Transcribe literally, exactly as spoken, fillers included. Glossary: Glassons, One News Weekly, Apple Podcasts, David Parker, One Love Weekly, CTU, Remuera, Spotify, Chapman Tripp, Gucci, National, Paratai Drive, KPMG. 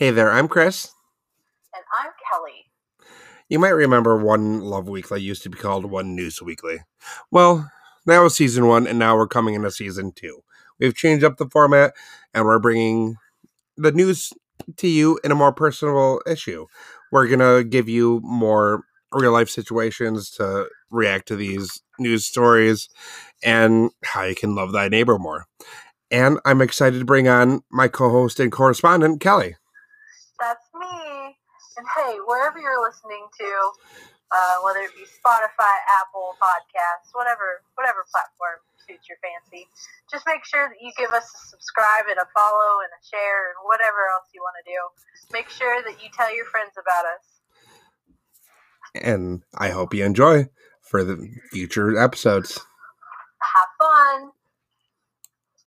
Hey there, I'm Chris. And I'm Kelly. You might remember One Love Weekly used to be called One News Weekly. Well, that was season one, and now we're coming into season two. We've changed up the format, and we're bringing the news to you in a more personal issue. We're going to give you more real-life situations to react to these news stories and how you can love thy neighbor more. And I'm excited to bring on my co-host and correspondent, Kelly. That's me. And hey, wherever you're listening to, uh, whether it be Spotify, Apple Podcasts, whatever whatever platform suits your fancy, just make sure that you give us a subscribe and a follow and a share and whatever else you want to do. Make sure that you tell your friends about us. And I hope you enjoy for the future episodes. Have fun.